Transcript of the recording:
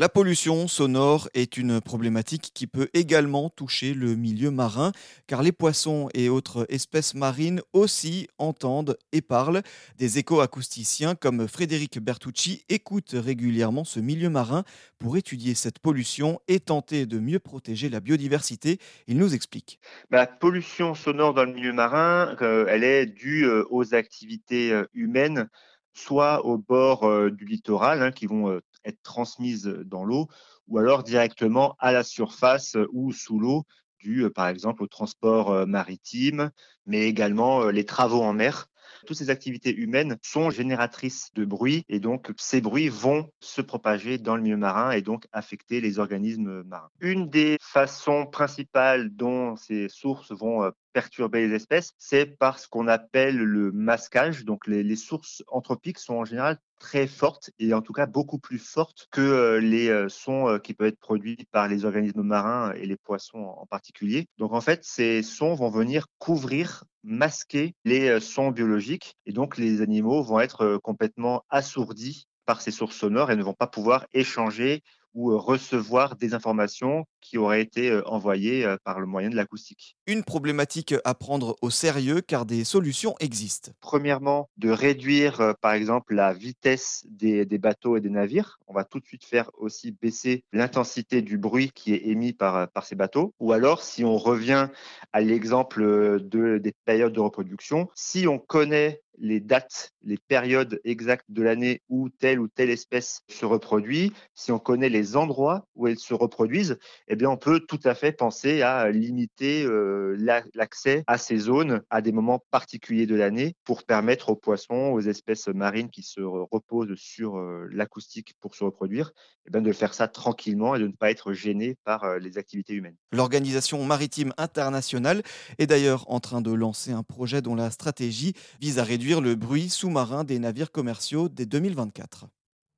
La pollution sonore est une problématique qui peut également toucher le milieu marin, car les poissons et autres espèces marines aussi entendent et parlent. Des éco-acousticiens comme Frédéric Bertucci écoutent régulièrement ce milieu marin pour étudier cette pollution et tenter de mieux protéger la biodiversité. Il nous explique. La pollution sonore dans le milieu marin, elle est due aux activités humaines, soit au bord du littoral, qui vont être transmises dans l'eau, ou alors directement à la surface ou sous l'eau, dû par exemple au transport maritime, mais également les travaux en mer. Toutes ces activités humaines sont génératrices de bruit, et donc ces bruits vont se propager dans le milieu marin et donc affecter les organismes marins. Une des façons principales dont ces sources vont perturber les espèces, c'est par ce qu'on appelle le masquage. Donc les sources anthropiques sont en général très fortes, et en tout cas beaucoup plus fortes que les sons qui peuvent être produits par les organismes marins et les poissons en particulier. Donc en fait, ces sons vont venir couvrir, masquer les sons biologiques, et donc les animaux vont être complètement assourdis par ces sources sonores et ne vont pas pouvoir échanger ou recevoir des informations qui auraient été envoyées par le moyen de l'acoustique. Une problématique à prendre au sérieux, car des solutions existent. Premièrement, de réduire par exemple la vitesse des bateaux et des navires. On va tout de suite faire aussi baisser l'intensité du bruit qui est émis par ces bateaux. Ou alors, si on revient à l'exemple des périodes de reproduction, si on connaît les dates, les périodes exactes de l'année où telle ou telle espèce se reproduit, si on connaît les endroits où elles se reproduisent, eh bien on peut tout à fait penser à limiter l'accès à ces zones à des moments particuliers de l'année pour permettre aux poissons, aux espèces marines qui se reposent sur l'acoustique pour se reproduire, eh bien de faire ça tranquillement et de ne pas être gêné par les activités humaines. L'Organisation maritime internationale est d'ailleurs en train de lancer un projet dont la stratégie vise à réduire le bruit sous-marin des navires commerciaux dès 2024.